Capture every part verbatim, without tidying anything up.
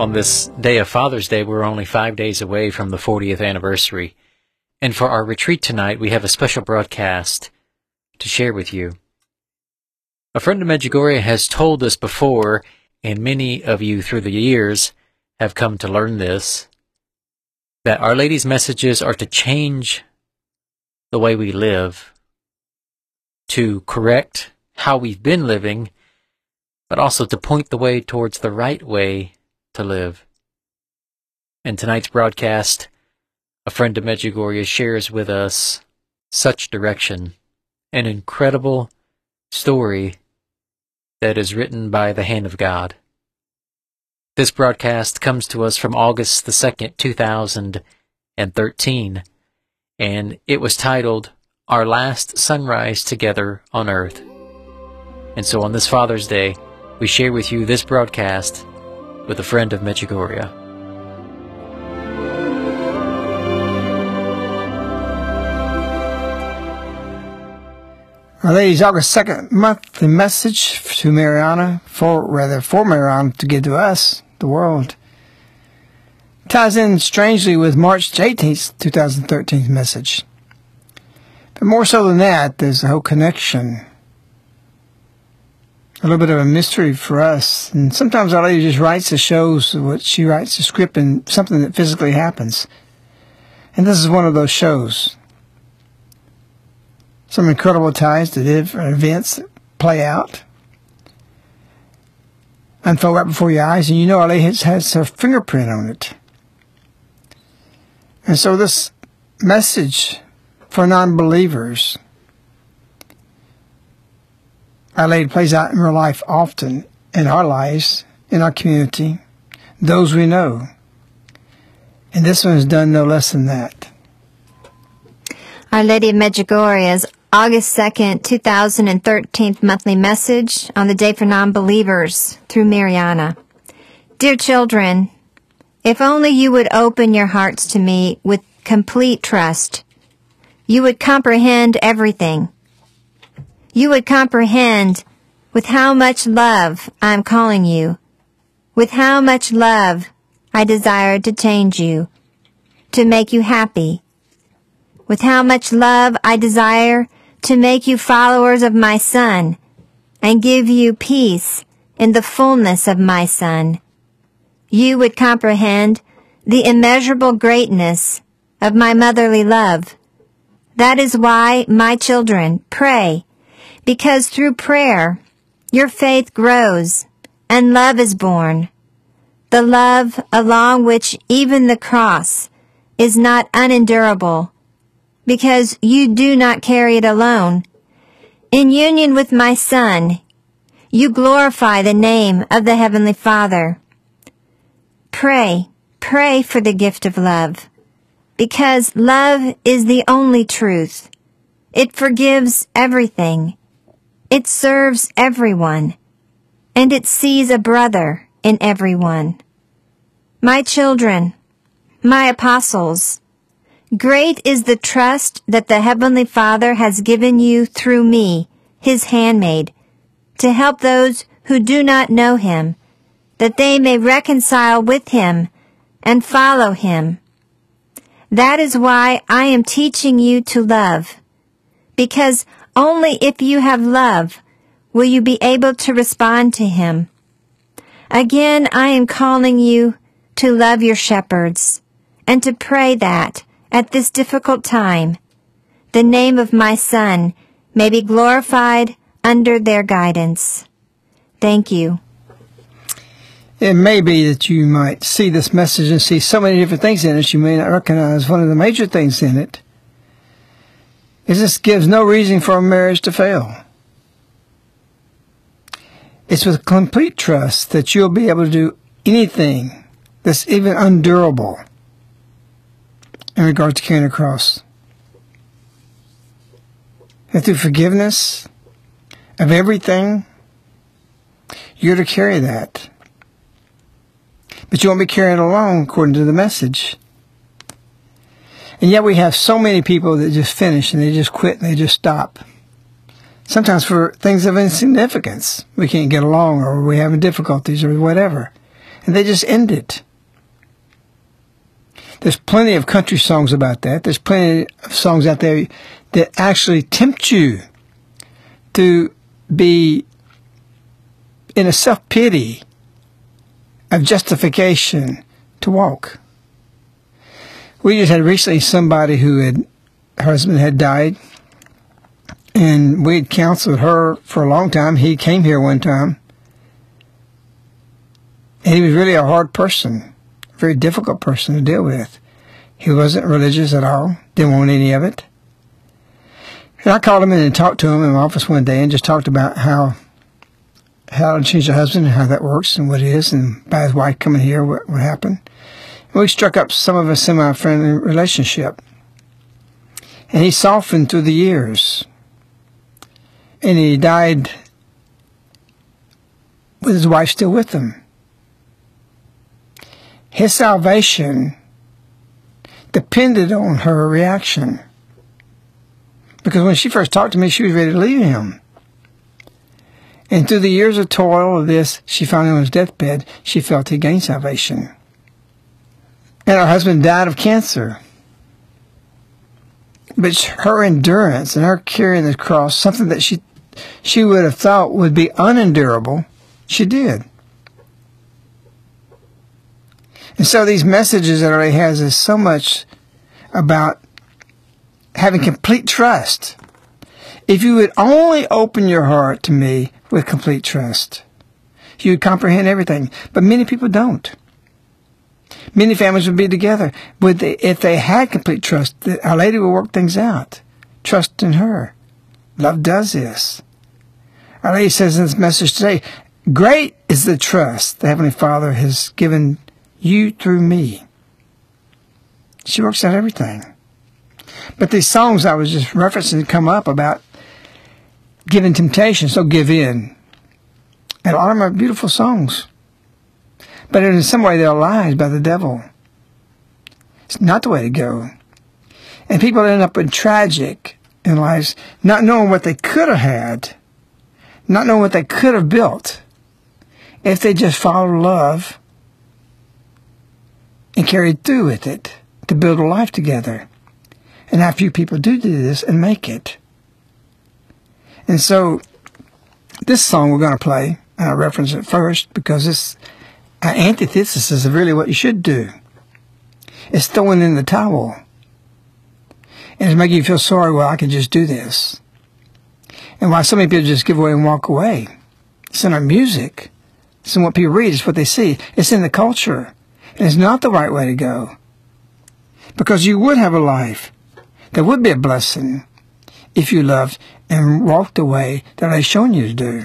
On this day of Father's Day, we're only five days away from the fortieth anniversary. And for our retreat tonight, we have a special broadcast to share with you. A friend of Medjugorje has told us before, and many of you through the years have come to learn this, that Our Lady's messages are to change the way we live, to correct how we've been living, but also to point the way towards the right way to live. In tonight's broadcast, a friend of Medjugorje shares with us such direction, an incredible story that is written by the hand of God. This broadcast comes to us from August the second, two thousand thirteen, and it was titled, Our Last Sunrise Together on Earth. And so on this Father's Day, we share with you this broadcast with a friend of Medjugorje. Our Lady's August second monthly message to Mariana, for rather for Mariana to give to us, the world, ties in strangely with March eighteenth, twenty thirteen's message. But more so than that, there's a whole connection, a little bit of a mystery for us. And sometimes Our Lady just writes the shows, what she writes the script and something that physically happens. And this is one of those shows. Some incredible ties to different events that play out, unfold right before your eyes, and you know Our Lady has, has her fingerprint on it. And so this message for non-believers, Our Lady plays out in real life often, in our lives, in our community, those we know. And this one has done no less than that. Our Lady of Medjugorje's August second, twenty thirteen monthly message on the day for non-believers through Mariana. Dear children, if only you would open your hearts to me with complete trust, you would comprehend everything. You would comprehend with how much love I am calling you, with how much love I desire to change you, to make you happy, with how much love I desire to make you followers of my Son and give you peace in the fullness of my Son. You would comprehend the immeasurable greatness of my motherly love. That is why, my children, pray, because through prayer your faith grows and love is born, the love along which even the cross is not unendurable, because you do not carry it alone. In union with my Son, you glorify the name of the Heavenly Father. Pray, pray for the gift of love, because love is the only truth. It forgives everything. It serves everyone. And it sees a brother in everyone. My children, my apostles, great is the trust that the Heavenly Father has given you through me, His handmaid, to help those who do not know Him, that they may reconcile with Him and follow Him. That is why I am teaching you to love, because only if you have love will you be able to respond to Him. Again, I am calling you to love your shepherds and to pray that, at this difficult time, the name of my Son may be glorified under their guidance. Thank you. It may be that you might see this message and see so many different things in it, you may not recognize one of the major things in it. It just gives no reason for a marriage to fail. It's with complete trust that you'll be able to do anything that's even undurable in regard to carrying a cross. And through forgiveness of everything, you're to carry that. But you won't be carrying it alone, according to the message. And yet we have so many people that just finish and they just quit and they just stop. Sometimes for things of insignificance. We can't get along, or we're having difficulties, or whatever. and they just end it. There's plenty of country songs about that. There's plenty of songs out there that actually tempt you to be in a self-pity of justification to walk. We just had recently somebody who had, her husband had died, and we had counseled her for a long time. He came here one time, and he was really a hard person, a very difficult person to deal with. He wasn't religious at all, didn't want any of it. And I called him in and talked to him in my office one day and just talked about how how to change a husband and how that works and what it is, and by his wife coming here, what would happen. And we struck up some of a semi-friendly relationship. And he softened through the years. And he died with his wife still with him. His salvation depended on her reaction. Because when she first talked to me, she was ready to leave him. And through the years of toil of this, she finally on his deathbed, she felt he gained salvation. And her husband died of cancer. But her endurance and her carrying the cross, something that she she would have thought would be unendurable, she did. And so these messages that Our Lady has is so much about having complete trust. If you would only open your heart to me with complete trust, you would comprehend everything. But many people don't. Many families would be together. Would they, if they had complete trust, Our Lady would work things out. Trust in her. Love does this. Our Lady says in this message today, great is the trust the Heavenly Father has given you through me. She works out everything. But these songs I was just referencing come up about giving temptation, so give in. And a lot of them are beautiful songs. But in some way, they're lies by the devil. It's not the way to go. And people end up in tragic in lives, not knowing what they could have had, not knowing what they could have built, if they just followed love and carried through with it to build a life together. And how few people do do this and make it. And so, this song we're going to play, and I reference it first, because it's an antithesis of really what you should do. It's throwing in the towel. And it's making you feel sorry, well, I can just do this. And why so many people just give away and walk away. It's in our music. It's in what people read. It's what they see. It's in the culture. And it's not the right way to go. Because you would have a life that would be a blessing if you loved and walked the way that I've shown you to do.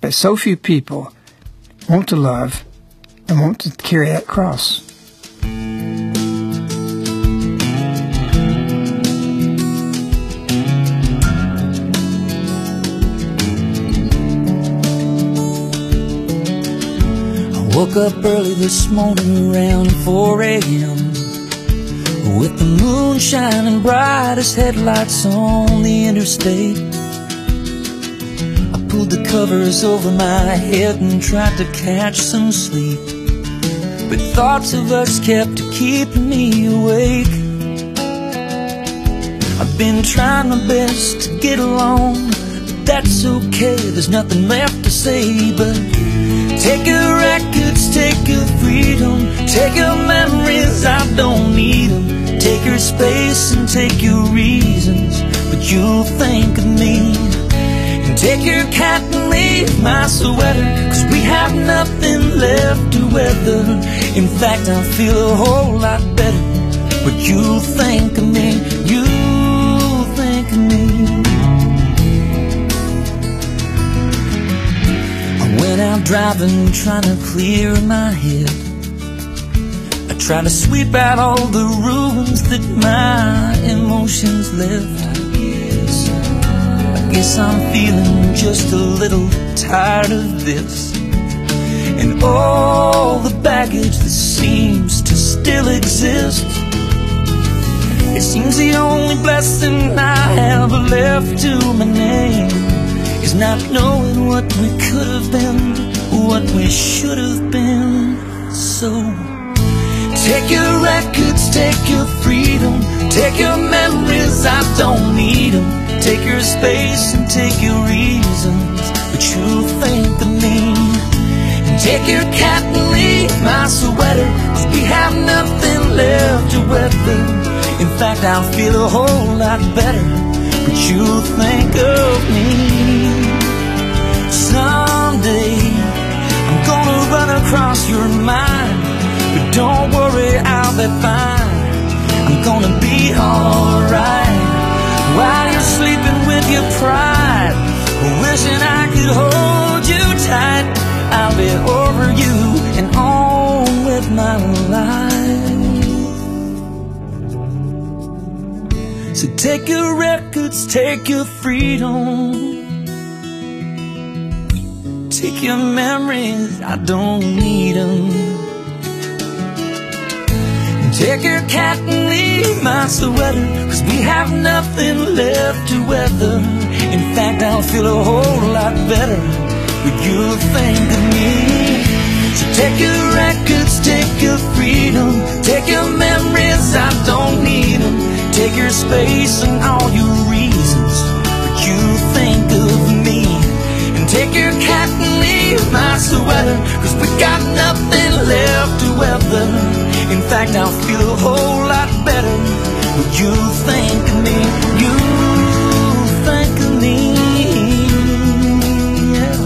But so few people want to love and want to carry that cross. I woke up early this morning around four a m with the moon shining bright as headlights on the interstate. I pulled the covers over my head and tried to catch some sleep, but thoughts of us kept keeping me awake. I've been trying my best to get along, but that's okay, there's nothing left to say. But take your records, take your freedom, take your memories, I don't need them. Take your space and take your reasons, but you'll think of me. And take your cat and leave my sweater, cause we have nothing left to weather. In fact, I feel a whole lot better, but you'll think of me, you'll think of me. I went out driving, trying to clear my head, trying to sweep out all the ruins that my emotions left. I guess I'm feeling just a little tired of this, and all the baggage that seems to still exist. It seems the only blessing I have left to my name is not knowing what we could have been, what we should have been. soul. Take your records, take your freedom, take your memories, I don't need them. Take your space and take your reasons, but you'll thank the name. And take your cap and leave my sweater, 'cause we have nothing left to weather. In fact, I'll feel a whole lot better, but you'll think of me. Someday I'm gonna run across your mind, but don't worry, I'll be fine. I'm gonna be alright. While you're sleeping with your pride, wishing I could hold you tight, I'll be over you and on with my life. So take your records, take your freedom, take your memories, I don't need them. Take your cat and leave my sweater, 'cause we have nothing left to weather. In fact, I'll feel a whole lot better when you think of me. So take your records, take your freedom, take your memories, I don't need them. Take your space and all your reasons, but you think of me. And take your cat and leave my sweater, 'cause we got nothing left to weather. In fact, I'll feel a whole lot better when you think of me, you think of me, yeah.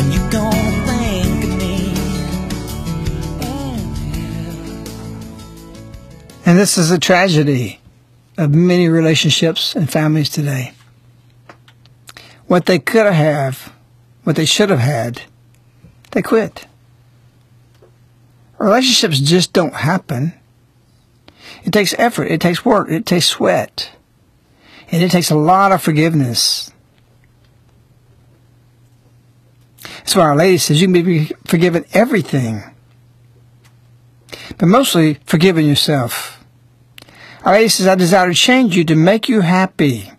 And you gonna think of me, yeah. And this is a tragedy of many relationships and families today. What they could have, what they should have had, they quit. Relationships just don't happen. It takes effort. It takes work. It takes sweat. And it takes a lot of forgiveness. That's why Our Lady says you can be forgiven everything. But mostly forgiving yourself. Our Lady says, I desire to change you to make you happy.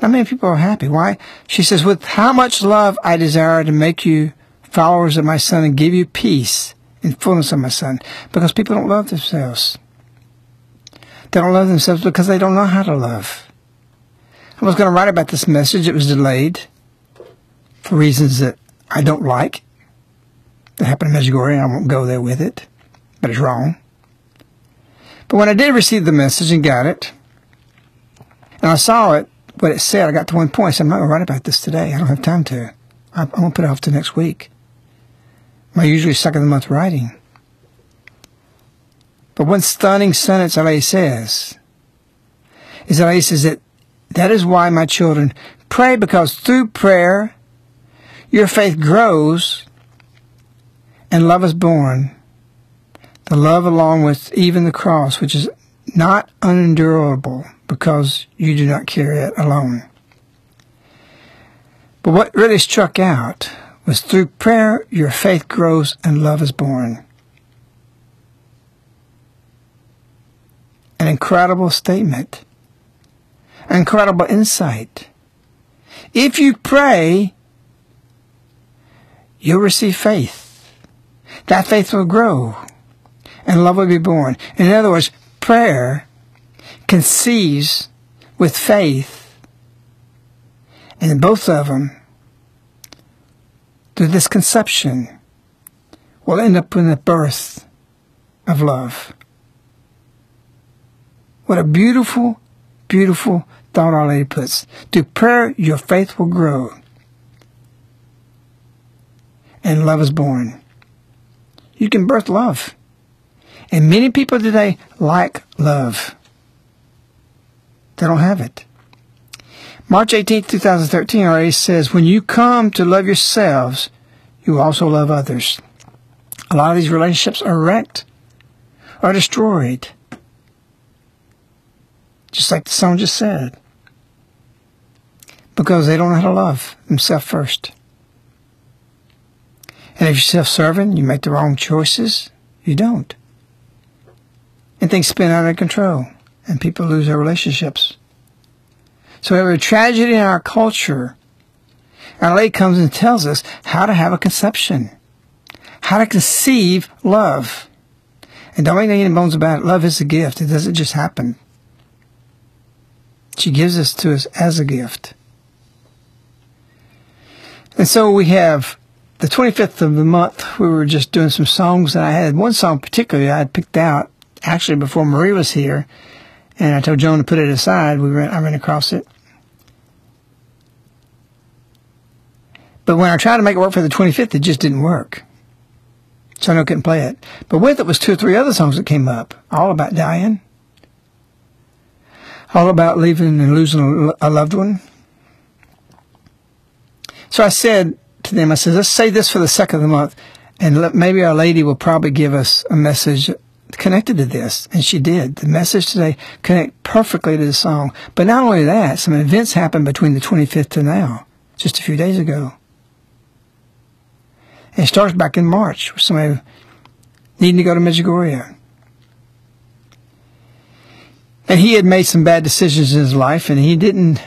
Not many people are happy. Why? She says, with how much love I desire to make you followers of my Son and give you peace. In fullness of my Son, because people don't love themselves. They don't love themselves because they don't know how to love. I was going to write about this message. It was delayed for reasons that I don't like. That happened in Medjugorje. I won't go there with it, but it's wrong. But when I did receive the message and got it, and I saw it, what it said, I got to one point. I said, I'm not going to write about this today. I don't have time to. I'm going to put it off to next week. I usually second the month writing. But one stunning sentence Our Lady says is that Our Lady says that that is why, my children, pray, because through prayer your faith grows and love is born. The love along with even the cross, which is not unendurable because you do not carry it alone. But what really struck out was through prayer your faith grows and love is born. An incredible statement. An incredible insight. If you pray, you'll receive faith. That faith will grow and love will be born. In other words, prayer conceives with faith, and in both of them, through this conception, we'll end up in the birth of love. What a beautiful, beautiful thought Our Lady puts. Through prayer, your faith will grow. And love is born. You can birth love. And many people today like love. They don't have it. March eighteenth, two thousand thirteen, Our Lady says, when you come to love yourselves, you also love others. A lot of these relationships are wrecked, are destroyed. Just like the song just said. Because they don't know how to love themselves first. And if you're self-serving, you make the wrong choices, you don't. And things spin out of control, and people lose their relationships. So we have a tragedy in our culture. Our Lady comes and tells us how to have a conception, how to conceive love. And don't make any bones about it. Love is a gift. It doesn't just happen. She gives this to us as a gift. And so we have the twenty-fifth of the month. We were just doing some songs, and I had one song particularly I had picked out, actually before Marie was here, and I told Joan to put it aside. We ran, I ran across it. But when I tried to make it work for the twenty-fifth, it just didn't work. So I couldn't play it. But with it was two or three other songs that came up, all about dying, all about leaving and losing a loved one. So I said to them, I said, let's say this for the second of the month, and let, maybe Our Lady will probably give us a message connected to this. And she did. The message today connect perfectly to the song. But not only that, some events happened between the twenty-fifth to now, just a few days ago. And it starts back in March with somebody needing to go to Medjugorje. And he had made some bad decisions in his life, and he didn't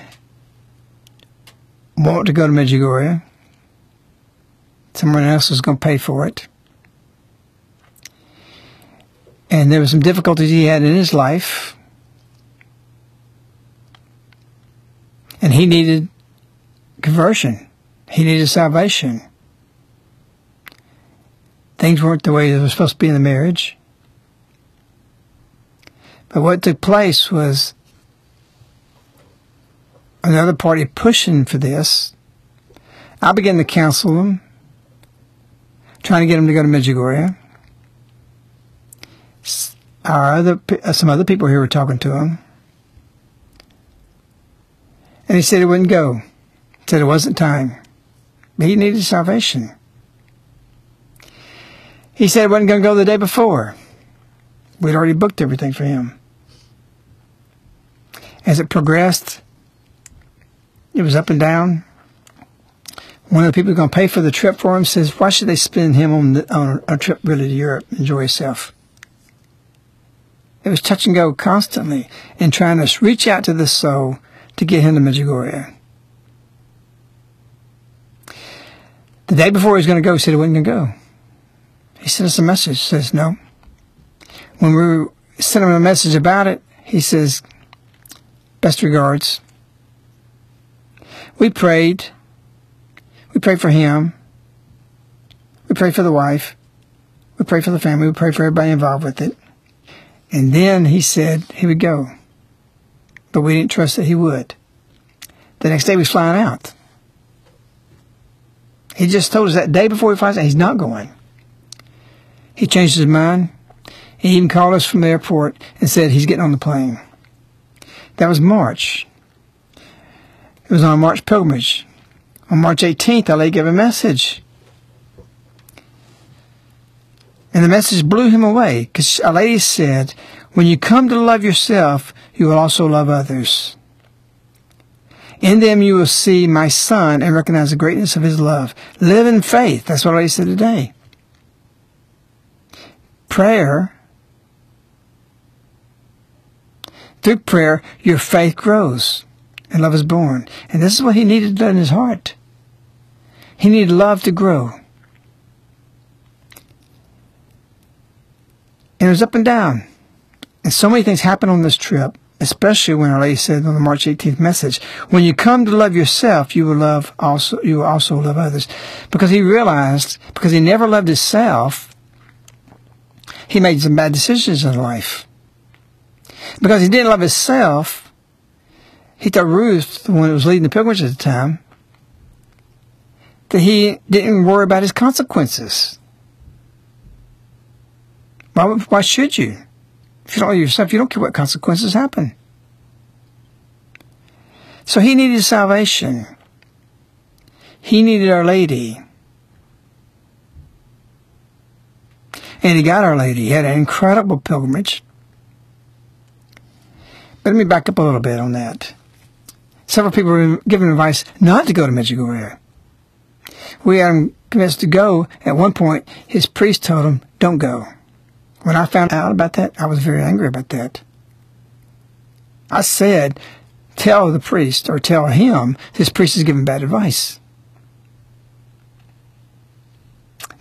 want to go to Medjugorje. Someone else was going to pay for it. And there were some difficulties he had in his life. And he needed conversion. He needed salvation. Things weren't the way they were supposed to be in the marriage. But what took place was another party pushing for this. I began to counsel them, trying to get them to go to Medjugorje. Our other, some other people here were talking to him. And he said he wouldn't go. He said it wasn't time. But he needed salvation. He said he wasn't going to go the day before. We'd already booked everything for him. As it progressed, it was up and down. One of the people who's going to pay for the trip for him says, why should they spend him on, the, on a trip really to Europe? Enjoy yourself. It was touch and go constantly in trying to reach out to this soul to get him to Medjugorje. The day before he was going to go, he said he wasn't going to go. He sent us a message. He says, no. When we sent him a message about it, he says, best regards. We prayed. We prayed for him. We prayed for the wife. We prayed for the family. We prayed for everybody involved with it. And then he said he would go. But we didn't trust that he would. The next day he was flying out. He just told us that day before he flies out, he's not going. He changed his mind. He even called us from the airport and said he's getting on the plane. That was March. It was on a March pilgrimage. On March eighteenth, I gave a message. And the message blew him away, because Our Lady said, when you come to love yourself, you will also love others. In them you will see my son and recognize the greatness of his love. Live in faith. That's what Our Lady said today. Prayer. Through prayer, your faith grows. And love is born. And this is what he needed in his heart. He needed love to grow. And it was up and down. And so many things happened on this trip, especially when Our Lady said on the March eighteenth message, when you come to love yourself, you will love also, you will also love others. Because he realized, because he never loved himself, he made some bad decisions in life. Because he didn't love himself, he thought Ruth, the one that was leading the pilgrimage at the time, that he didn't worry about his consequences. Why, why should you? If you don't love yourself, you don't care what consequences happen. So he needed salvation. He needed Our Lady. And he got Our Lady. He had an incredible pilgrimage. But let me back up a little bit on that. Several people were given advice not to go to Medjugorje. We had him convinced to go. At one point, his priest told him, don't go. When I found out about that, I was very angry about that. I said, tell the priest, or tell him, his priest is giving bad advice.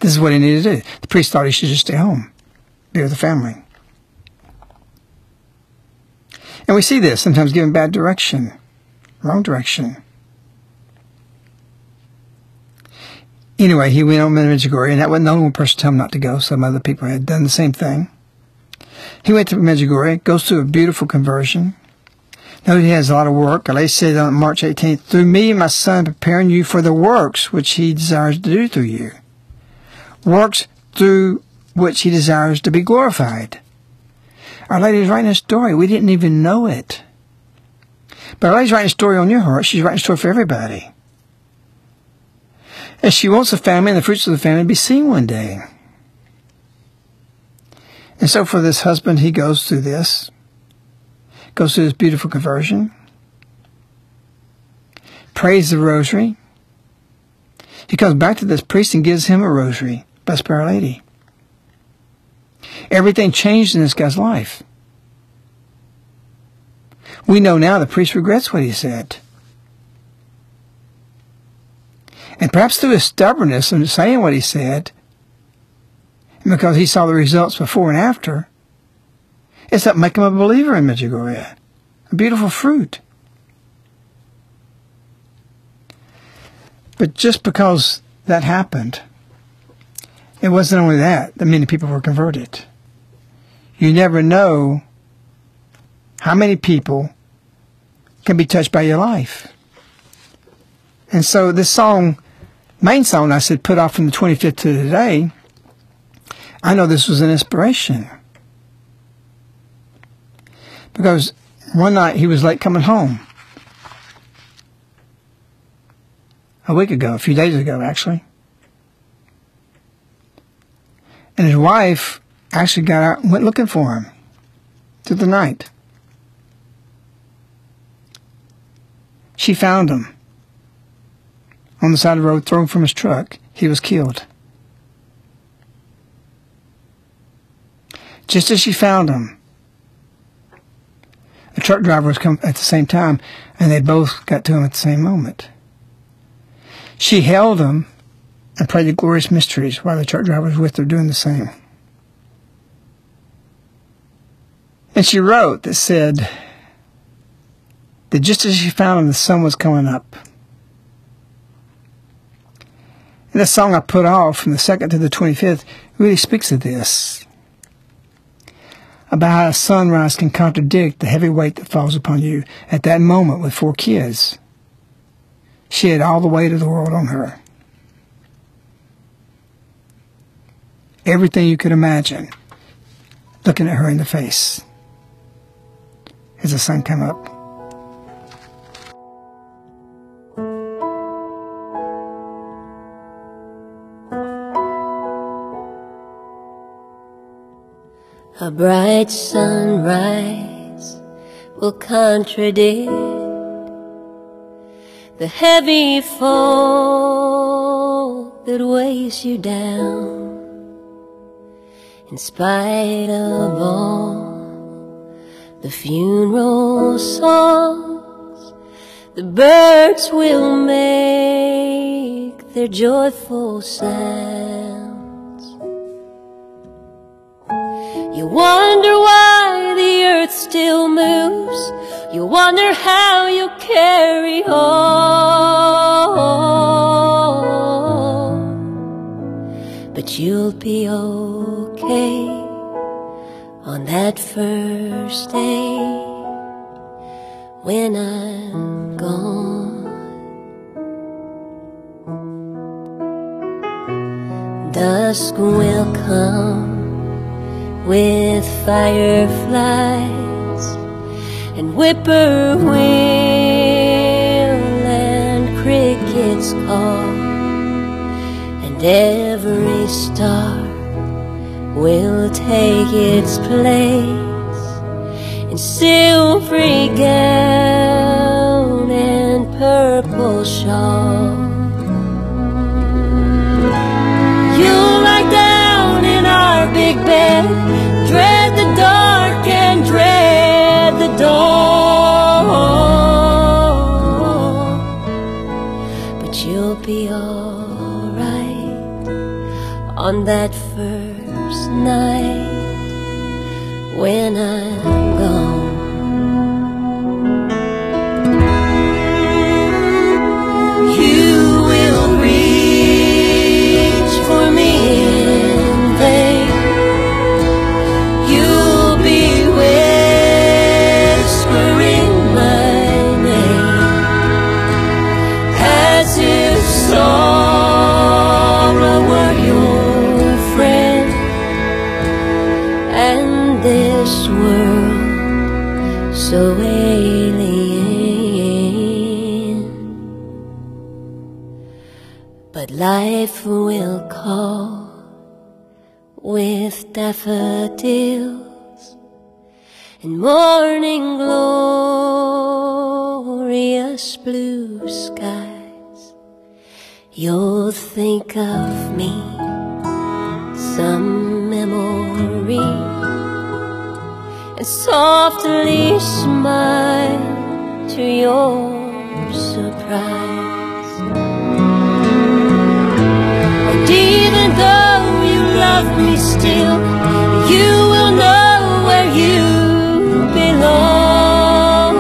This is what he needed to do. The priest thought he should just stay home, be with the family. And we see this, sometimes given bad direction, wrong direction. Anyway, he went on to Medjugorje, and that wasn't the only person to tell him not to go. Some other people had done the same thing. He went to Medjugorje, goes through a beautiful conversion. Now he has a lot of work. Our Lady said on March eighteenth, "Through me, my son, preparing you for the works which he desires to do through you. Works through which he desires to be glorified." Our Lady is writing a story. We didn't even know it. But Our Lady's writing a story on your heart. She's writing a story for everybody. And she wants the family and the fruits of the family to be seen one day. And so for this husband, he goes through this, goes through this beautiful conversion, prays the rosary. He comes back to this priest and gives him a rosary, blessed by Our Lady. Everything changed in this guy's life. We know now the priest regrets what he said. And perhaps through his stubbornness in saying what he said, and because he saw the results before and after, it's that make him a believer in Medjugorje, a beautiful fruit. But just because that happened, it wasn't only that, that many people were converted. You never know how many people can be touched by your life. And so this song, main song I said, put off from the twenty-fifth to today, I know this was an inspiration. Because one night he was late coming home. A week ago, a few days ago, actually. And his wife actually got out and went looking for him through the night. She found him on the side of the road, thrown from his truck. He was killed. Just as she found him, a truck driver was coming at the same time, and they both got to him at the same moment. She held him and prayed the glorious mysteries while the truck driver was with her doing the same. And she wrote that said that just as she found him, the sun was coming up. And the song I put off from the second to the twenty-fifth really speaks of this, about how a sunrise can contradict the heavy weight that falls upon you at that moment with four kids. She had all the weight of the world on her. Everything you could imagine, looking at her in the face as the sun came up. A bright sunrise will contradict the heavy fog that weighs you down. In spite of all the funeral songs, the birds will make their joyful sounds. You wonder why the earth still moves. You wonder how you carry on. But you'll be old on that first day when I'm gone. Dusk will come with fireflies and whippoorwill and crickets call, and every star will take its place in silvery gown and purple shawl. You'll lie down in our big bed, dread the dark and dread the dawn. But you'll be alright on that first night when I'm gone. Life will call with daffodils and morning glorious blue skies. You'll think of me, some memory, and softly smile to your surprise. Even though you love me still, you will know where you belong.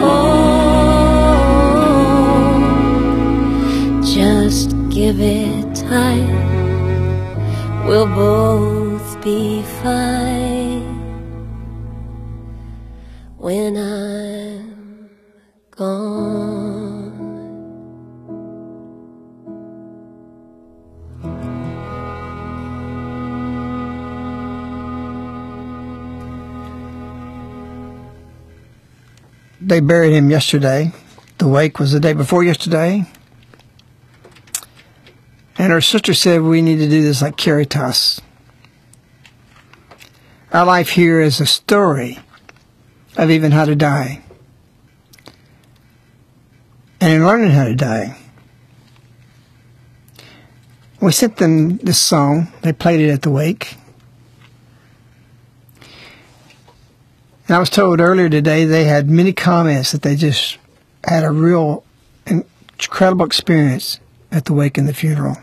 Just give it time, we'll both be fine when I'm gone. They buried him yesterday. The wake was the day before yesterday. And her sister said, we need to do this like Caritas. Our life here is a story of even how to die. And in learning how to die. We sent them this song. They played it at the wake. And I was told earlier today they had many comments that they just had a real incredible experience at the wake and the funeral.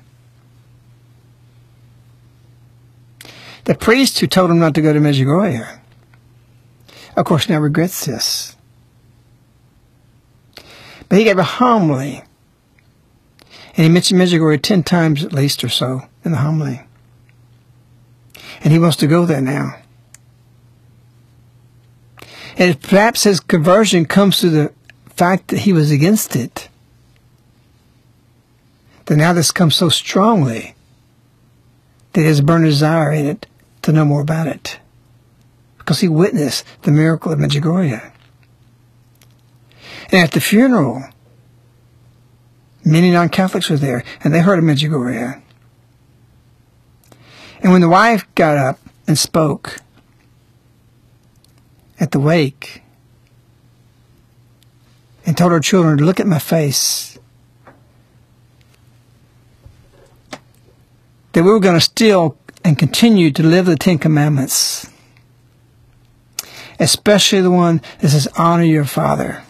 The priest who told them not to go to Medjugorje, of course, now regrets this. But he gave a homily. And he mentioned Medjugorje ten times at least or so in the homily. And he wants to go there now. And perhaps his conversion comes to the fact that he was against it. That now this comes so strongly that he has a burning desire in it to know more about it. Because he witnessed the miracle of Medjugorje. And at the funeral, many non-Catholics were there, and they heard of Medjugorje. And when the wife got up and spoke at the wake and told her children to look at my face, that we were going to still and continue to live the Ten Commandments, especially the one that says honor your father.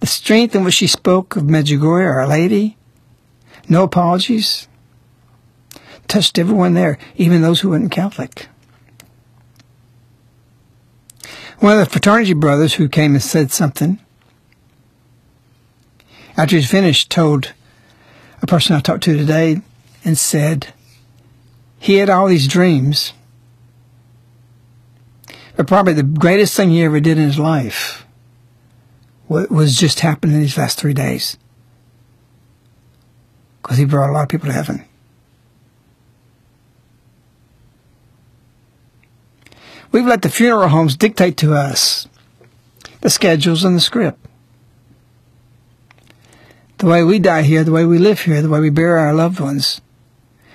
The strength in which she spoke of Medjugorje, Our Lady, no apologies, touched everyone there, even those who weren't Catholic. One of the fraternity brothers who came and said something, after he was finished, told a person I talked to today and said he had all these dreams, but probably the greatest thing he ever did in his life was just happened in these last three days. Because he brought a lot of people to heaven. We've let the funeral homes dictate to us the schedules and the script. The way we die here, the way we live here, the way we bury our loved ones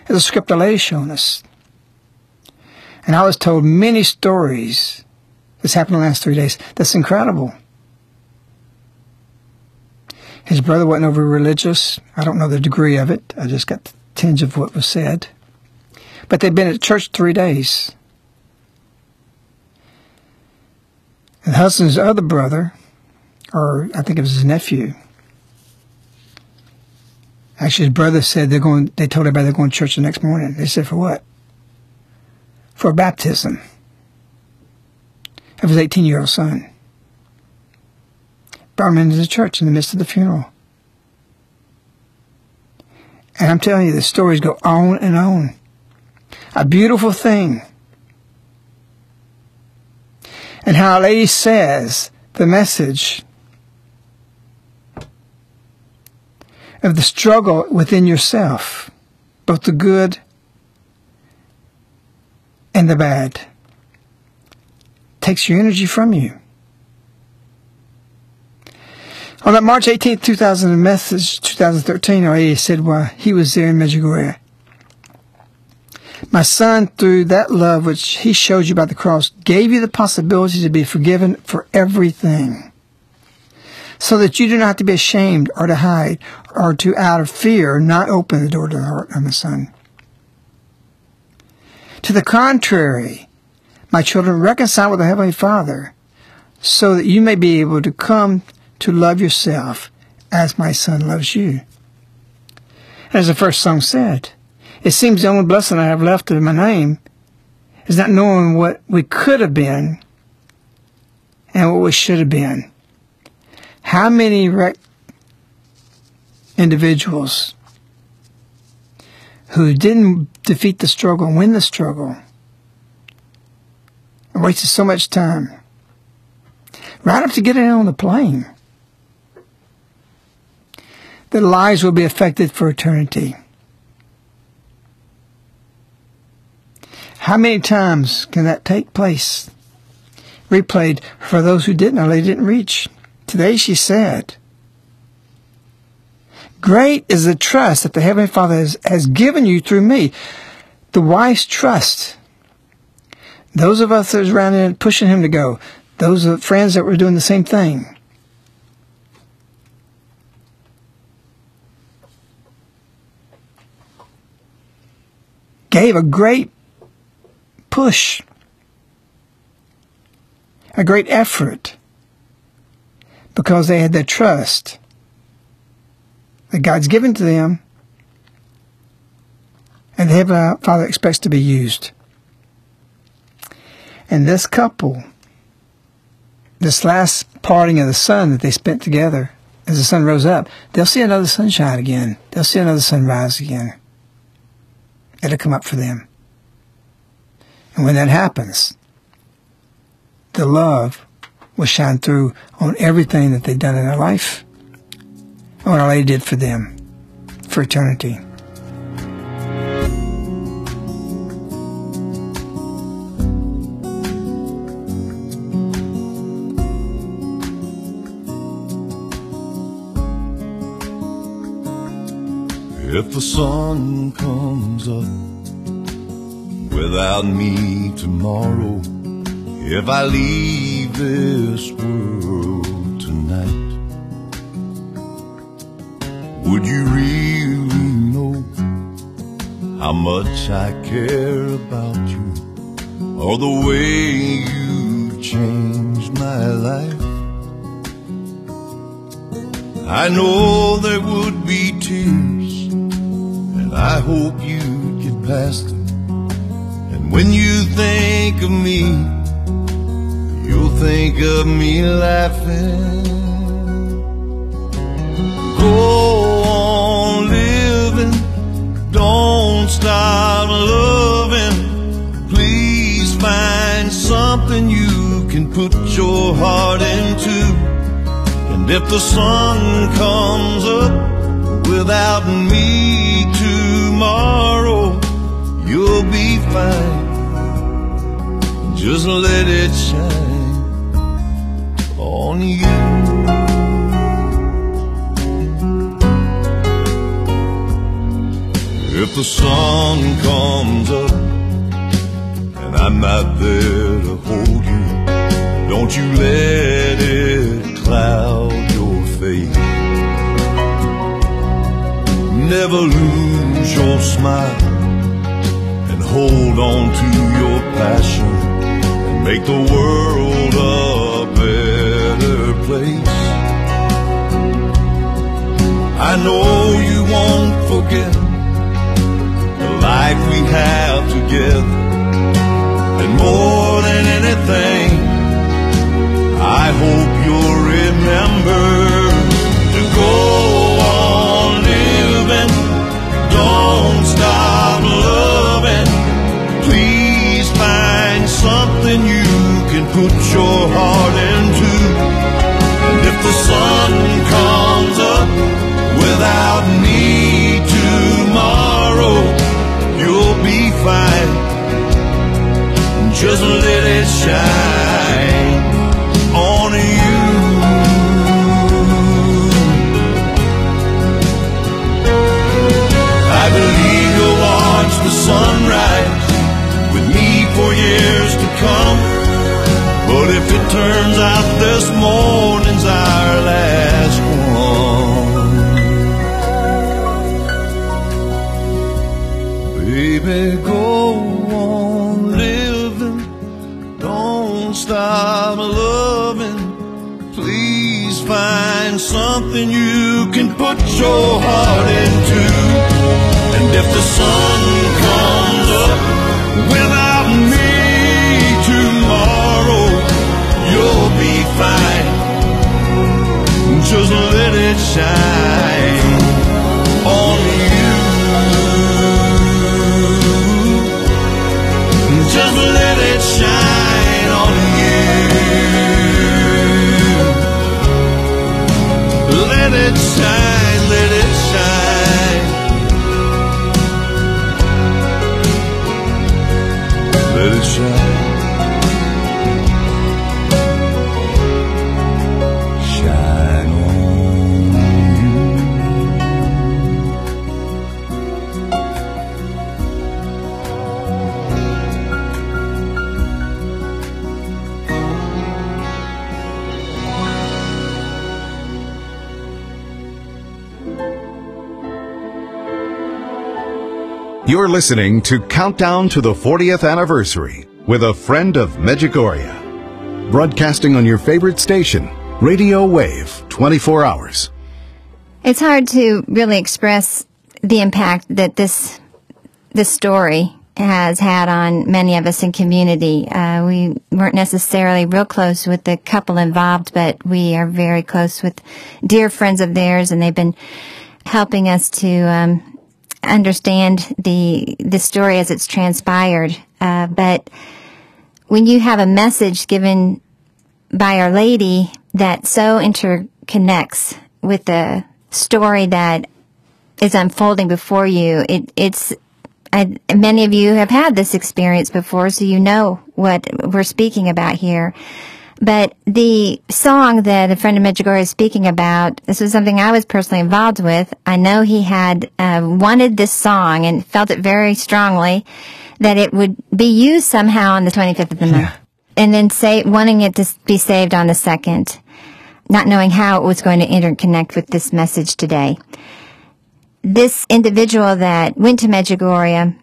is a script our lady's shown us. And I was told many stories that's happened in the last three days. That's incredible. His brother wasn't overly religious. I don't know the degree of it. I just got the tinge of what was said. But they've been at church three days. And the husband's other brother, or I think it was his nephew, Actually, his brother said they're going, they told everybody they're going to church the next morning. They said, for what? For baptism of his eighteen-year-old son. Brought him into the church in the midst of the funeral. And I'm telling you, the stories go on and on. A beautiful thing. And how Our Lady says the message of the struggle within yourself, both the good and the bad, takes your energy from you. On that March eighteenth, two thousand message, two thousand thirteen, Our Lady said why he was there in Medjugorje. My son, through that love which he showed you by the cross, gave you the possibility to be forgiven for everything, so that you do not have to be ashamed or to hide or to, out of fear, not open the door to the heart of the son. To the contrary, my children, reconcile with the Heavenly Father, so that you may be able to come to love yourself as my son loves you. And as the first song said, it seems the only blessing I have left of my name is not knowing what we could have been and what we should have been. How many rec individuals who didn't defeat the struggle and win the struggle and wasted so much time right up to getting on the plane. Their lives will be affected for eternity. How many times can that take place? Replayed for those who didn't, or they didn't reach. Today she said, great is the trust that the Heavenly Father has, has given you through me. The wise trust. Those of us that was around him pushing him to go. Those are friends that were doing the same thing. Gave a great push, a great effort, because they had their trust that God's given to them and the Heavenly Father expects to be used. And this couple, this last parting of the sun that they spent together, as the sun rose up, they'll see another sunshine again. They'll see another sunrise again. It'll come up for them. And when that happens, the love will shine through on everything that they've done in their life, on what Our Lady did for them, for eternity. If the sun comes up without me tomorrow, if I leave this world tonight, would you really know how much I care about you, or the way you changed my life? I know there would be tears, and I hope you'd get past them. When you think of me, you'll think of me laughing. Go on living, don't stop loving. Please find something you can put your heart into. And if the sun comes up without me tomorrow, you'll be fine. Just let it shine on you. If the sun comes up and I'm not there to hold you, don't you let it cloud your face. Never lose your smile and hold on to your passion. Make the world a better place. I know you won't forget the life we have together. And more than anything, I hope you'll remember to go on living. Don't stop loving. Please find something you can put your heart into. And if the sun comes up without me tomorrow, you'll be fine. Just let it shine on you. I believe you'll watch the sunrise with me for years to come. But if it turns out this morning's our last one, baby, go on living. Don't stop loving. Please find something you can put your heart into. And if the sun comes up without me tomorrow, you'll be fine. Just let it shine on you. Just let it shine on you. Let it shine, let it shine. Let it shine. You're listening to Countdown to the fortieth Anniversary with a Friend of Medjugorje. Broadcasting on your favorite station, Radio Wave, twenty-four hours. It's hard to really express the impact that this, this story has had on many of us in community. Uh, we weren't necessarily real close with the couple involved, but we are very close with dear friends of theirs, and they've been helping us to... Um, understand the the story as it's transpired, uh, but when you have a message given by Our Lady that so interconnects with the story that is unfolding before you, it it's I, many of you have had this experience before, so you know what we're speaking about here. But the song that a friend of Medjugorje is speaking about, this was something I was personally involved with. I know he had uh, wanted this song and felt it very strongly that it would be used somehow on the twenty-fifth of the month. Yeah. And then say, wanting it to be saved on the second, not knowing how it was going to interconnect with this message today. This individual that went to Medjugorje,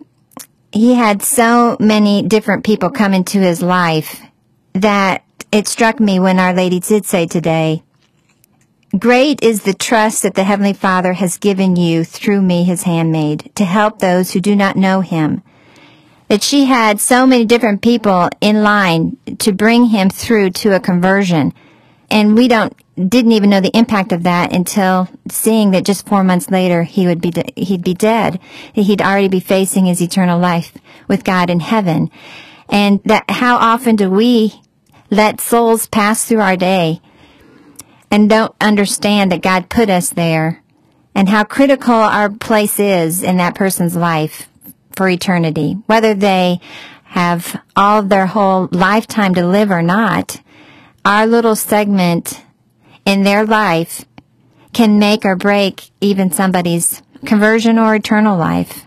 he had so many different people come into his life that it struck me when Our Lady did say today, "Great is the trust that the Heavenly Father has given you through me, his handmaid, to help those who do not know him." That she had so many different people in line to bring him through to a conversion. And we don't didn't even know the impact of that until seeing that just four months later he would be de- he'd be dead. He'd already be facing his eternal life with God in heaven. And that how often do we let souls pass through our day and don't understand that God put us there and how critical our place is in that person's life for eternity, whether they have all their whole lifetime to live or not. Our little segment in their life can make or break even somebody's conversion or eternal life.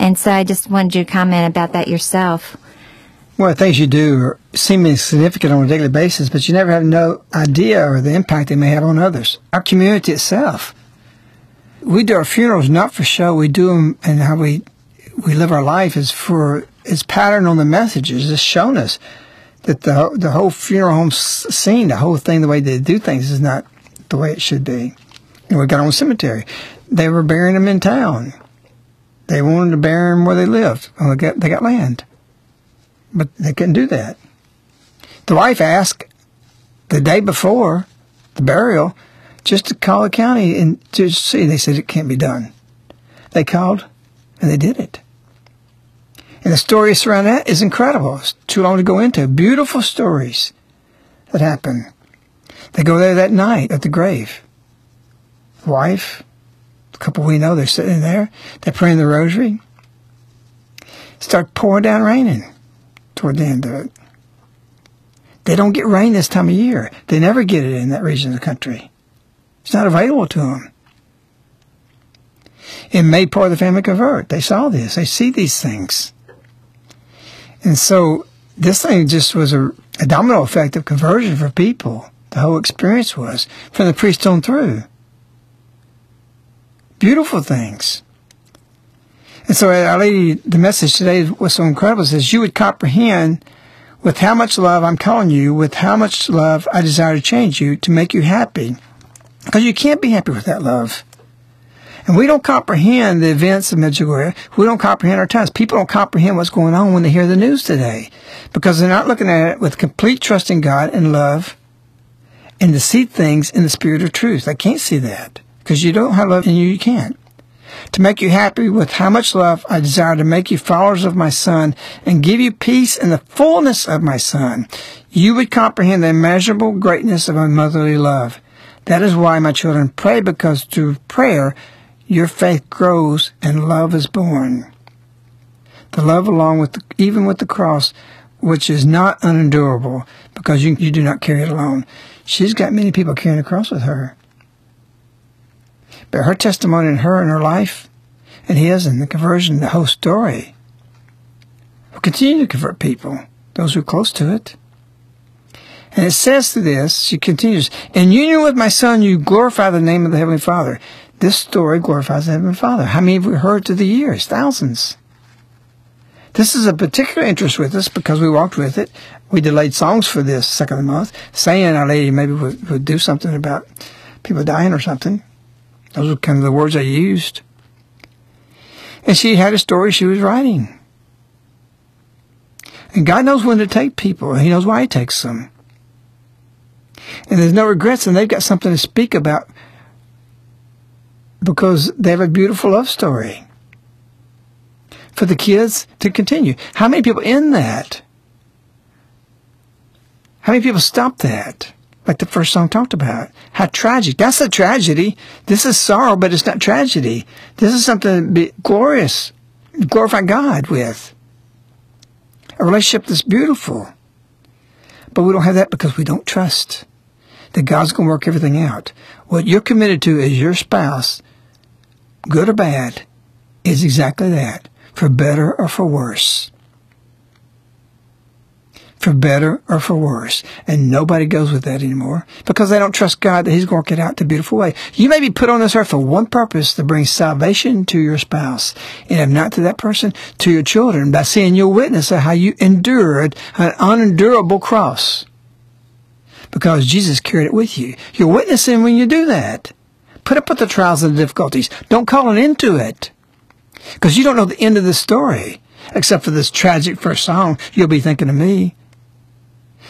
And so I just wanted you to comment about that yourself. Well, things you do are seemingly significant on a daily basis, but you never have no idea of the impact they may have on others. Our community itself. We do our funerals not for show. We do them, and how we we live our life is for it's patterned on the messages. It's shown us that the the whole funeral home scene, the whole thing, the way they do things, is not the way it should be. And we got on the cemetery. They were burying them in town. They wanted to bury them where they lived. Well, they got, they got land. But they couldn't do that. The wife asked the day before the burial just to call the county and to see. They said it can't be done. They called and they did it. And the story surrounding that is incredible. It's too long to go into. Beautiful stories that happen. They go there that night at the grave. The wife, the couple we know, they're sitting there. They're praying the rosary. Start pouring down raining toward the end of it. They don't get rain this time of year. They never get it in that region of the country. It's not available to them. It made part of the family convert. They saw this. They see these things. And so this thing just was a, a domino effect of conversion for people. The whole experience was, from the priest on through. Beautiful things. And so Our Lady, the message today was so incredible. It says, you would comprehend with how much love I'm calling you, with how much love I desire to change you to make you happy. Because you can't be happy with that love. And we don't comprehend the events of Medjugorje. We don't comprehend our times. People don't comprehend what's going on when they hear the news today. Because they're not looking at it with complete trust in God and love and to see things in the spirit of truth. They can't see that. Because you don't have love in you, you can't. To make you happy with how much love I desire to make you followers of my Son and give you peace in the fullness of my Son, you would comprehend the immeasurable greatness of my motherly love. That is why, my children, pray, because through prayer, your faith grows and love is born. The love along with, the, even with the cross, which is not unendurable, because you, you do not carry it alone. She's got many people carrying the cross with her. But her testimony and her and her life and his and the conversion, the whole story, will continue to convert people, those who are close to it. And it says through this, she continues, in union with my Son, you glorify the name of the Heavenly Father. This story glorifies the Heavenly Father. How many have we heard through the years? Thousands. This is a particular interest with us because we walked with it. We delayed songs for this second of the month, saying Our Lady maybe would, would do something about people dying or something. Those were kind of the words I used. And she had a story she was writing. And God knows when to take people. He knows why He takes them. And there's no regrets, and they've got something to speak about because they have a beautiful love story for the kids to continue. How many people end that? How many people stop that? Like the first song talked about. How tragic. That's a tragedy. This is sorrow, but it's not tragedy. This is something to be glorious, glorify God with. A relationship that's beautiful. But we don't have that because we don't trust that God's going to work everything out. What you're committed to as your spouse, good or bad, is exactly that. For better or for worse. For better or for worse. And nobody goes with that anymore because they don't trust God that He's going to work it out in a beautiful way. You may be put on this earth for one purpose, to bring salvation to your spouse. And if not to that person, to your children, by seeing your witness of how you endured an unendurable cross. Because Jesus carried it with you. You're witnessing when you do that. Put up with the trials and the difficulties. Don't call an end to it. Because you don't know the end of the story. Except for this tragic first song, you'll be thinking of me.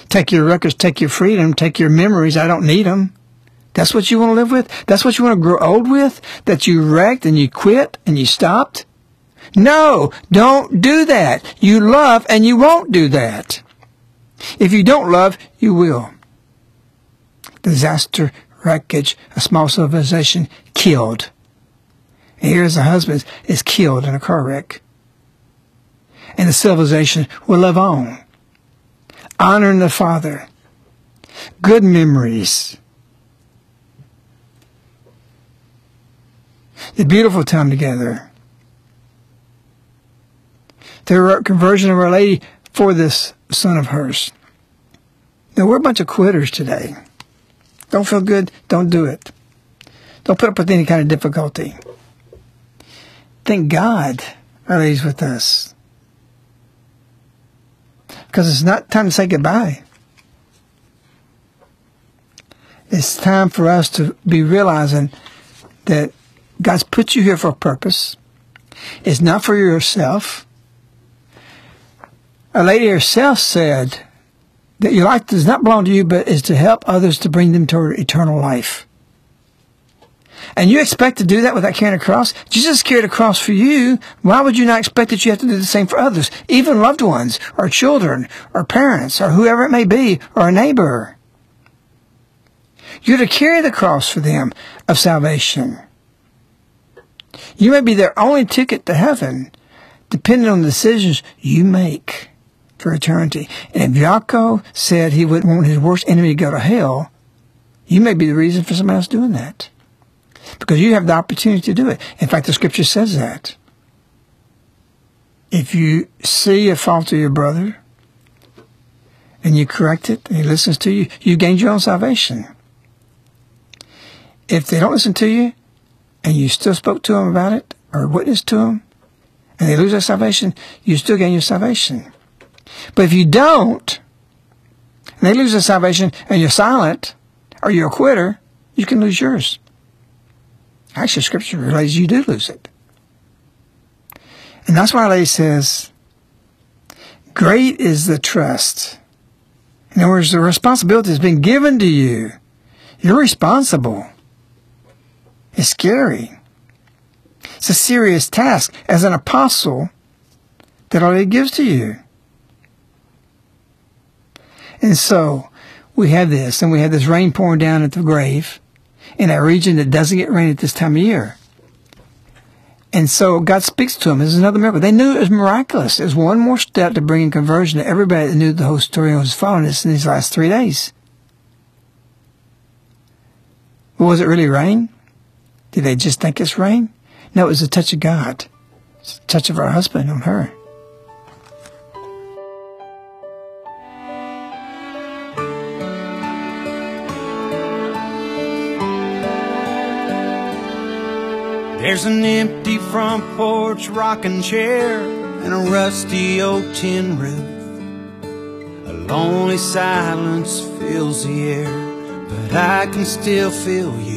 Take your records, take your freedom, take your memories. I don't need them. That's what you want to live with? That's what you want to grow old with? That you wrecked and you quit and you stopped? No, don't do that. You love and you won't do that. If you don't love, you will. Disaster, wreckage, a small civilization killed. And here's a husband is killed in a car wreck. And the civilization will live on. Honoring the Father. Good memories. The beautiful time together. The conversion of Our Lady for this son of hers. Now, we're a bunch of quitters today. Don't feel good, don't do it. Don't put up with any kind of difficulty. Thank God Our Lady's with us. Because it's not time to say goodbye. It's time for us to be realizing that God's put you here for a purpose. It's not for yourself. Our Lady herself said that your life does not belong to you, but is to help others to bring them toward eternal life. And you expect to do that without carrying a cross? Jesus carried a cross for you. Why would you not expect that you have to do the same for others, even loved ones, or children, or parents, or whoever it may be, or a neighbor? You're to carry the cross for them of salvation. You may be their only ticket to heaven, depending on the decisions you make for eternity. And if Yaakov said he wouldn't want his worst enemy to go to hell, you may be the reason for somebody else doing that, because you have the opportunity to do it. In fact, the scripture says that. If you see a fault of your brother and you correct it and he listens to you, you gained your own salvation. If they don't listen to you and you still spoke to them about it or witnessed to them and they lose their salvation, you still gain your salvation. But if you don't and they lose their salvation and you're silent or you're a quitter, you can lose yours. Actually, scripture relates you do lose it. And that's why Our Lady says, great is the trust. In other words, the responsibility has been given to you. You're responsible. It's scary. It's a serious task as an apostle that Our Lady gives to you. And so we have this, and we have this rain pouring down at the grave, in a region that doesn't get rain at this time of year. And so God speaks to them. This is another miracle. They knew it was miraculous. It was one more step to bringing conversion to everybody that knew the whole story and was following this in these last three days. But was it really rain? Did they just think it's rain? No, it was a touch of God. It's a touch of our husband on her. There's an empty front porch rocking chair and a rusty old tin roof. A lonely silence fills the air, but I can still feel you.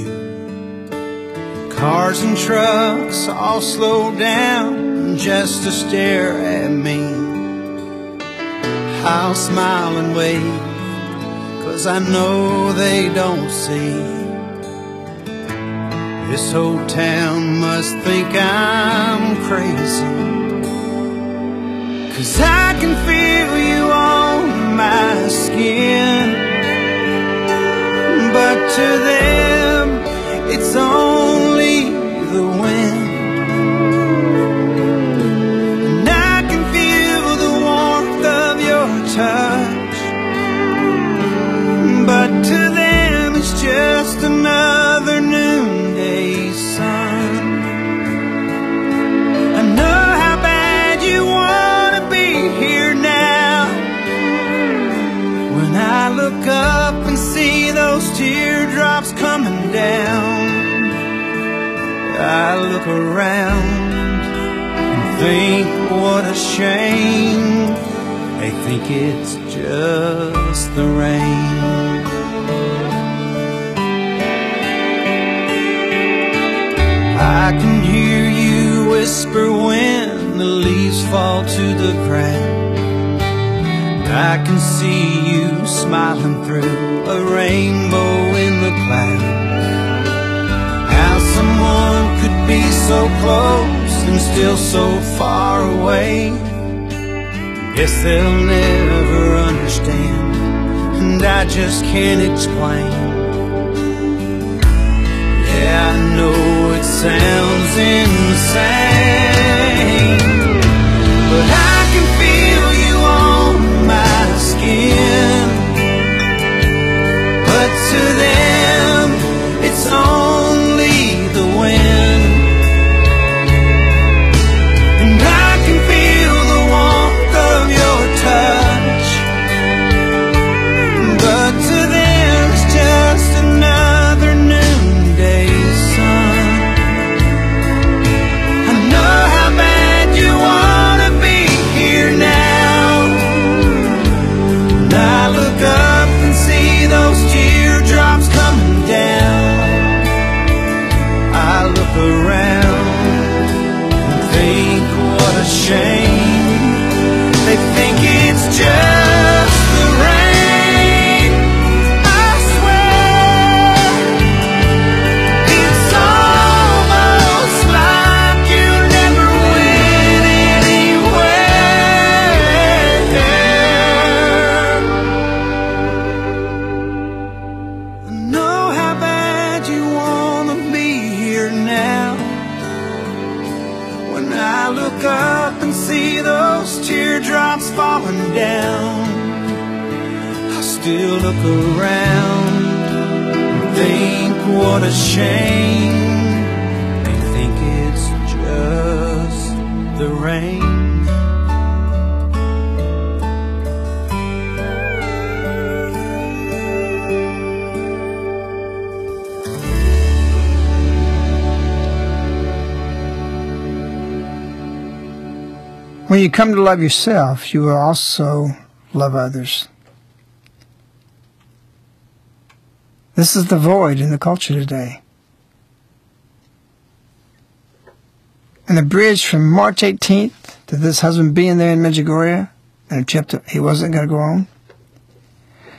Cars and trucks all slow down just to stare at me. I'll smile and wave, 'cause I know they don't see. This whole town must think I'm crazy, 'cause I can feel you on my skin, but to them it's only the wind. And I can feel the warmth of your touch, but to them it's just another noon. Look up and see those teardrops coming down. I look around and think what a shame. They think it's just the rain. I can hear you whisper when the leaves fall to the ground. I can see you smiling through a rainbow in the clouds. How someone could be so close and still so far away, guess they'll never understand, and I just can't explain. Yeah, I know it sounds insane, but I can feel skin, but to them it's only the wind. And I can feel the warmth of your touch, but to them it's just another noonday sun. I shame. They think it's just the rain. I swear it's almost like you never went anywhere. I know how bad you wanna be here now. When I look up and see those teardrops falling down, I still look around and think what a shame. They think it's just the rain. When you come to love yourself, you will also love others. This is the void in the culture today. And the bridge from March eighteenth to this husband being there in Medjugorje, and a chapter he wasn't going to go on,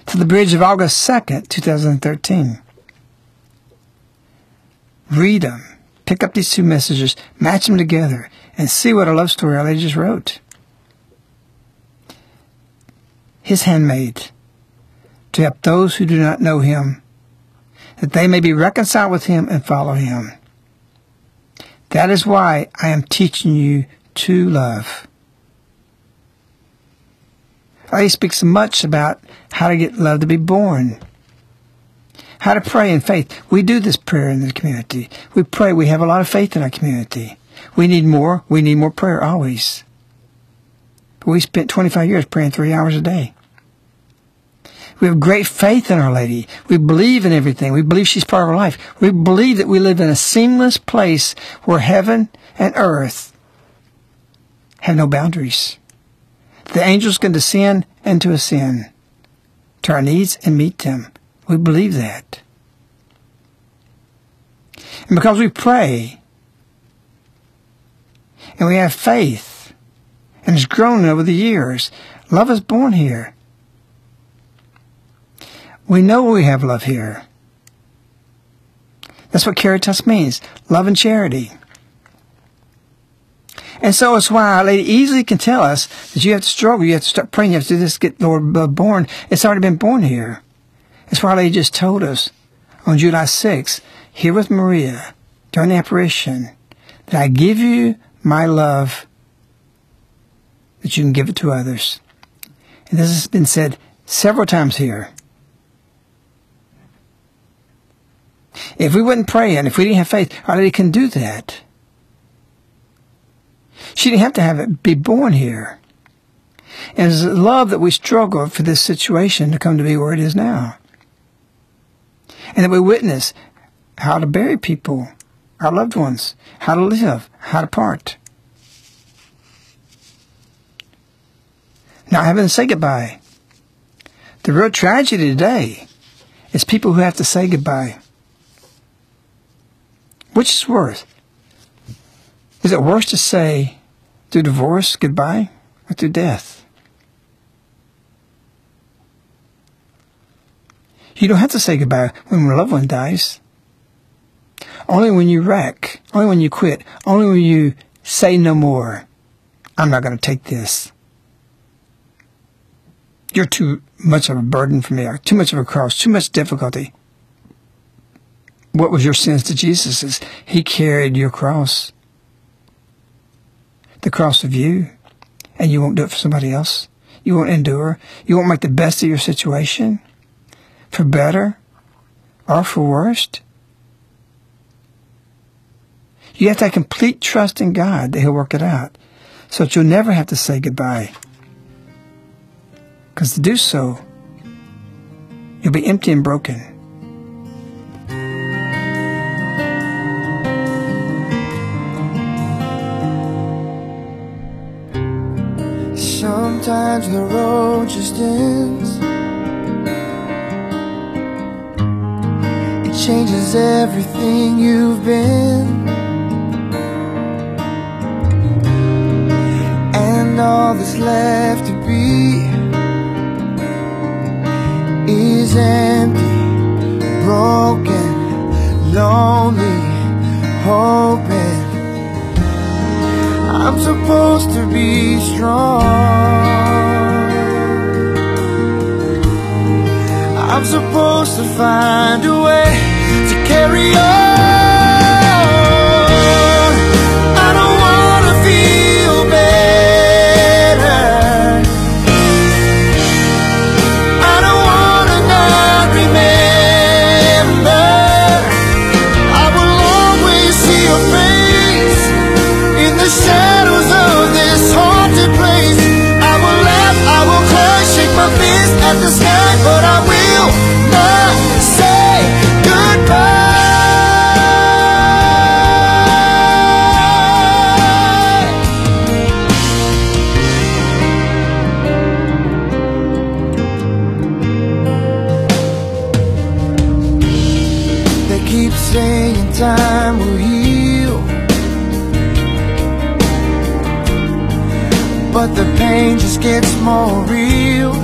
to the bridge of August second, two thousand thirteen. Read them. Pick up these two messages, match them together, and see what a love story Our Lady just wrote. His handmaid, to help those who do not know him, that they may be reconciled with him and follow him. That is why I am teaching you to love. Our Lady speaks much about how to get love to be born. How to pray in faith. We do this prayer in the community. We pray. We have a lot of faith in our community. We need more. We need more prayer always. But we spent twenty-five years praying three hours a day. We have great faith in Our Lady. We believe in everything. We believe she's part of our life. We believe that we live in a seamless place where heaven and earth have no boundaries. The angels can descend and to ascend to our needs and meet them. We believe that. And because we pray, and we have faith, and it's grown over the years, love is born here. We know we have love here. That's what Caritas means, love and charity. And so it's why Our Lady easily can tell us that you have to struggle, you have to start praying, you have to do this, get the Lord born. It's already been born here. That's why Our Lady just told us on July sixth, here with Maria, during the apparition, that I give you my love, that you can give it to others. And this has been said several times here. If we wouldn't pray and if we didn't have faith, Our Lady can do that. She didn't have to have it be born here. And it's love that we struggle for this situation to come to be where it is now. And that we witness how to bury people, our loved ones, how to live, how to part. Not having to say goodbye. The real tragedy today is people who have to say goodbye. Which is worse? Is it worse to say through divorce goodbye or through death? You don't have to say goodbye when your loved one dies. Only when you wreck, only when you quit, only when you say no more, I'm not going to take this. You're too much of a burden for me, or too much of a cross, too much difficulty. What was your sins to Jesus's? He carried your cross. The cross of you. And you won't do it for somebody else. You won't endure. You won't make the best of your situation. For better or for worse. You have to have complete trust in God that He'll work it out so that you'll never have to say goodbye. Because to do so, you'll be empty and broken. Sometimes the road just ends. It changes everything you've been. all that's left to be is empty, broken, lonely, hoping I'm supposed to be strong. I'm supposed to find a way to carry on. I don't wanna feel better. I don't wanna not remember. I will always see your face in the shadows of this haunted place. I will laugh, I will cry, shake my fist at the sky, but I will not say goodbye. They keep saying time will heal, but the pain just gets more real.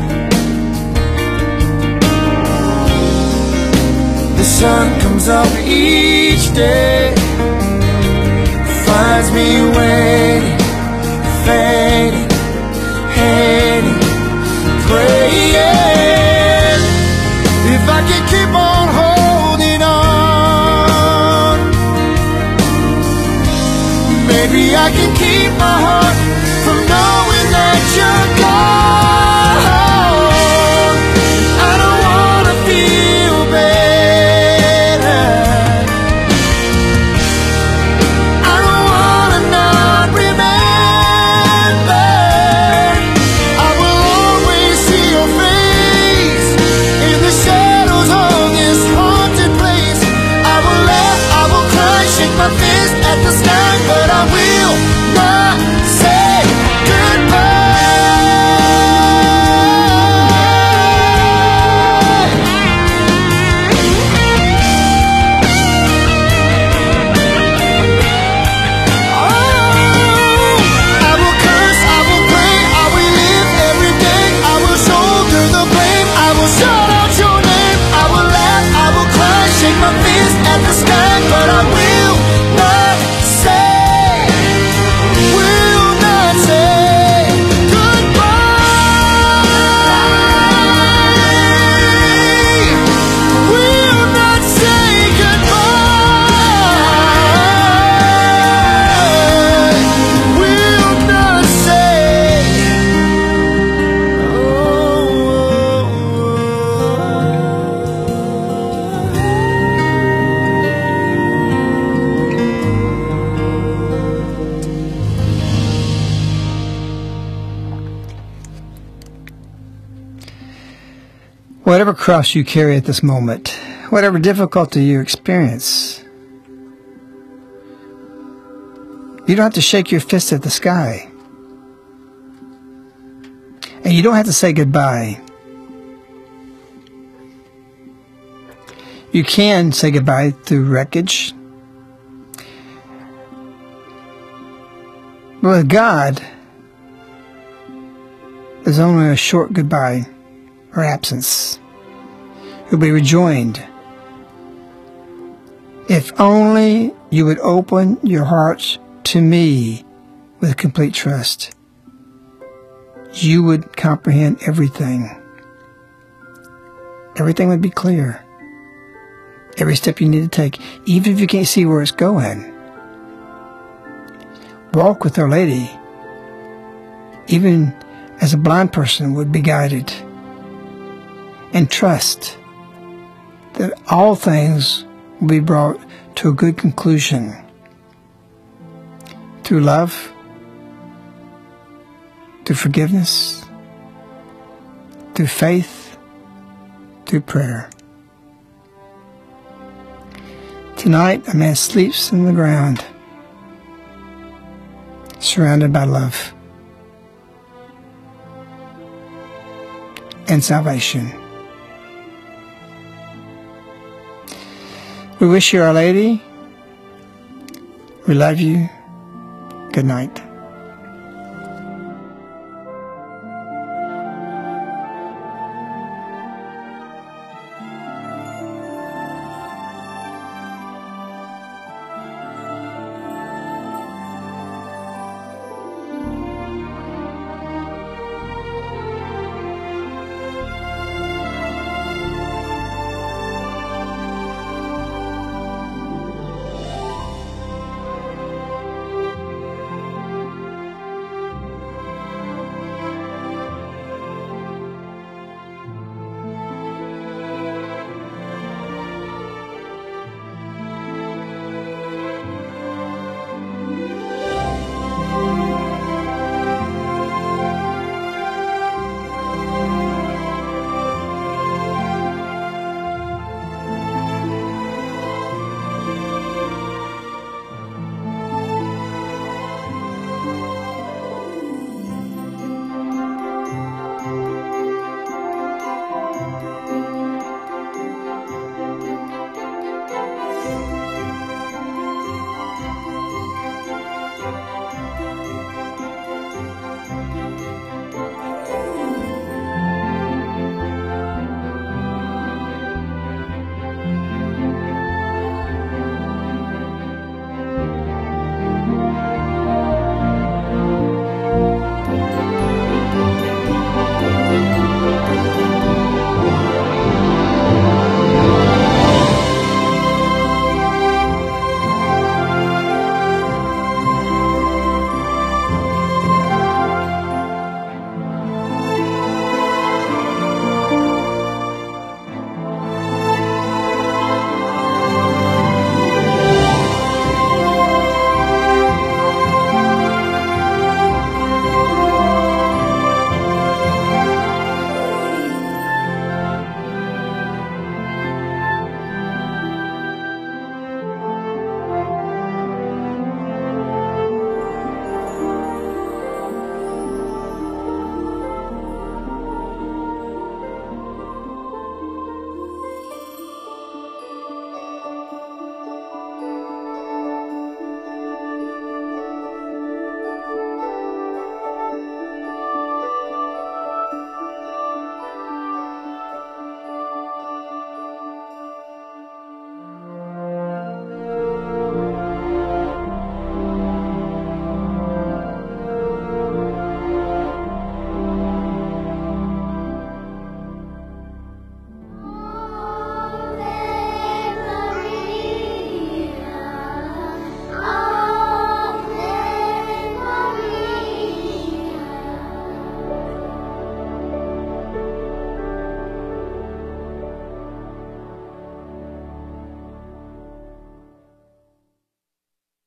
The sun comes up each day, finds me waiting, fading, hating, praying. If I can keep on holding on, maybe I can keep my heart from knowing that you're gone. My fist at the sky, but I will not say goodbye. Oh, I will curse, I will pray, I will live every day. I will shoulder the blame, I will shout out your name. I will laugh, I will cry, shake my fist at the sky, but I will. Whatever cross you carry at this moment, whatever difficulty you experience, you don't have to shake your fist at the sky. And you don't have to say goodbye. You can say goodbye through wreckage. But with God, there's only a short goodbye or absence. You'll be rejoined. If only you would open your hearts to me with complete trust, you would comprehend everything. Everything would be clear. Every step you need to take, even if you can't see where it's going. Walk with Our Lady, even as a blind person would be guided. And trust that all things will be brought to a good conclusion through love, through forgiveness, through faith, through prayer. Tonight, a man sleeps in the ground, surrounded by love and salvation. We wish you, Our Lady. We love you. Good night.